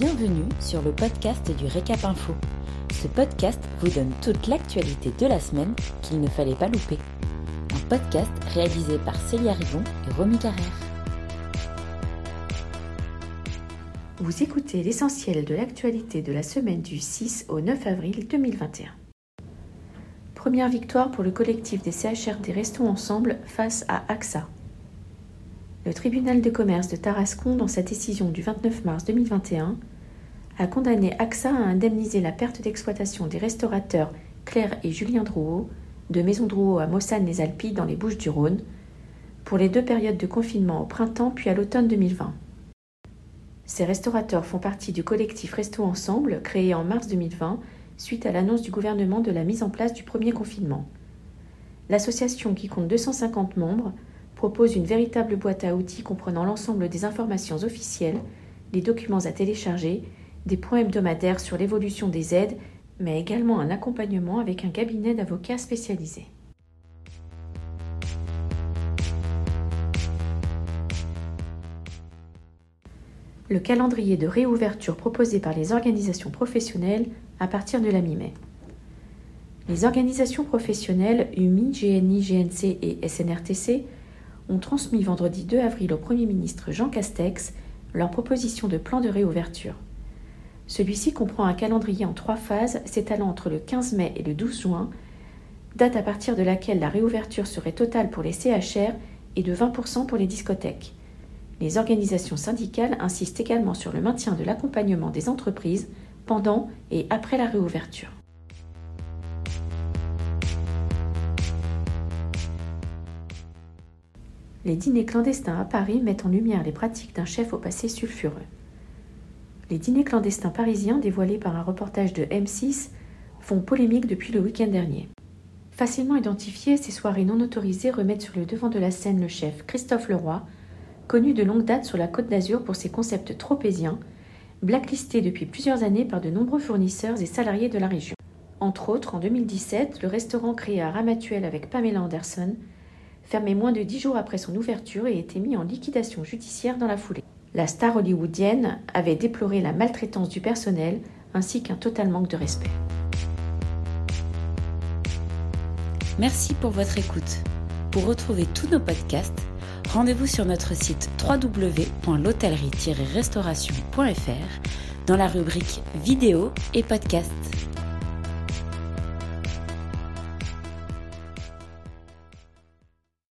Bienvenue sur le podcast du Récap Info. Ce podcast vous donne toute l'actualité de la semaine qu'il ne fallait pas louper. Un podcast réalisé par Célia Rivon et Romy Carrère. Vous écoutez l'essentiel de l'actualité de la semaine du 6 au 9 avril 2021. Première victoire pour le collectif des CHRD Resto Ensemble face à AXA. Le tribunal de commerce de Tarascon, dans sa décision du 29 mars 2021, a condamné AXA à indemniser la perte d'exploitation des restaurateurs Claire et Julien Drouot de Maison Drouot à Maussane-les-Alpilles dans les Bouches-du-Rhône pour les deux périodes de confinement au printemps puis à l'automne 2020. Ces restaurateurs font partie du collectif Resto Ensemble, créé en mars 2020, suite à l'annonce du gouvernement de la mise en place du premier confinement. L'association, qui compte 250 membres, propose une véritable boîte à outils comprenant l'ensemble des informations officielles, les documents à télécharger, des points hebdomadaires sur l'évolution des aides, mais également un accompagnement avec un cabinet d'avocats spécialisé. Le calendrier de réouverture proposé par les organisations professionnelles à partir de la mi-mai. Les organisations professionnelles UMI, GNI, GNC et SNRTC ont transmis vendredi 2 avril au Premier ministre Jean Castex leur proposition de plan de réouverture. Celui-ci comprend un calendrier en 3 phases s'étalant entre le 15 mai et le 12 juin, date à partir de laquelle la réouverture serait totale pour les CHR et de 20% pour les discothèques. Les organisations syndicales insistent également sur le maintien de l'accompagnement des entreprises pendant et après la réouverture. Les dîners clandestins à Paris mettent en lumière les pratiques d'un chef au passé sulfureux. Les dîners clandestins parisiens, dévoilés par un reportage de M6, font polémique depuis le week-end dernier. Facilement identifiés, ces soirées non autorisées remettent sur le devant de la scène le chef Christophe Leroy, connu de longue date sur la Côte d'Azur pour ses concepts tropéziens, blacklisté depuis plusieurs années par de nombreux fournisseurs et salariés de la région. Entre autres, en 2017, le restaurant créé à Ramatuelle avec Pamela Anderson, fermé moins de 10 jours après son ouverture et était mis en liquidation judiciaire dans la foulée. La star hollywoodienne avait déploré la maltraitance du personnel ainsi qu'un total manque de respect. Merci pour votre écoute. Pour retrouver tous nos podcasts, rendez-vous sur notre site www.l'hôtellerie-restauration.fr dans la rubrique vidéo et podcasts.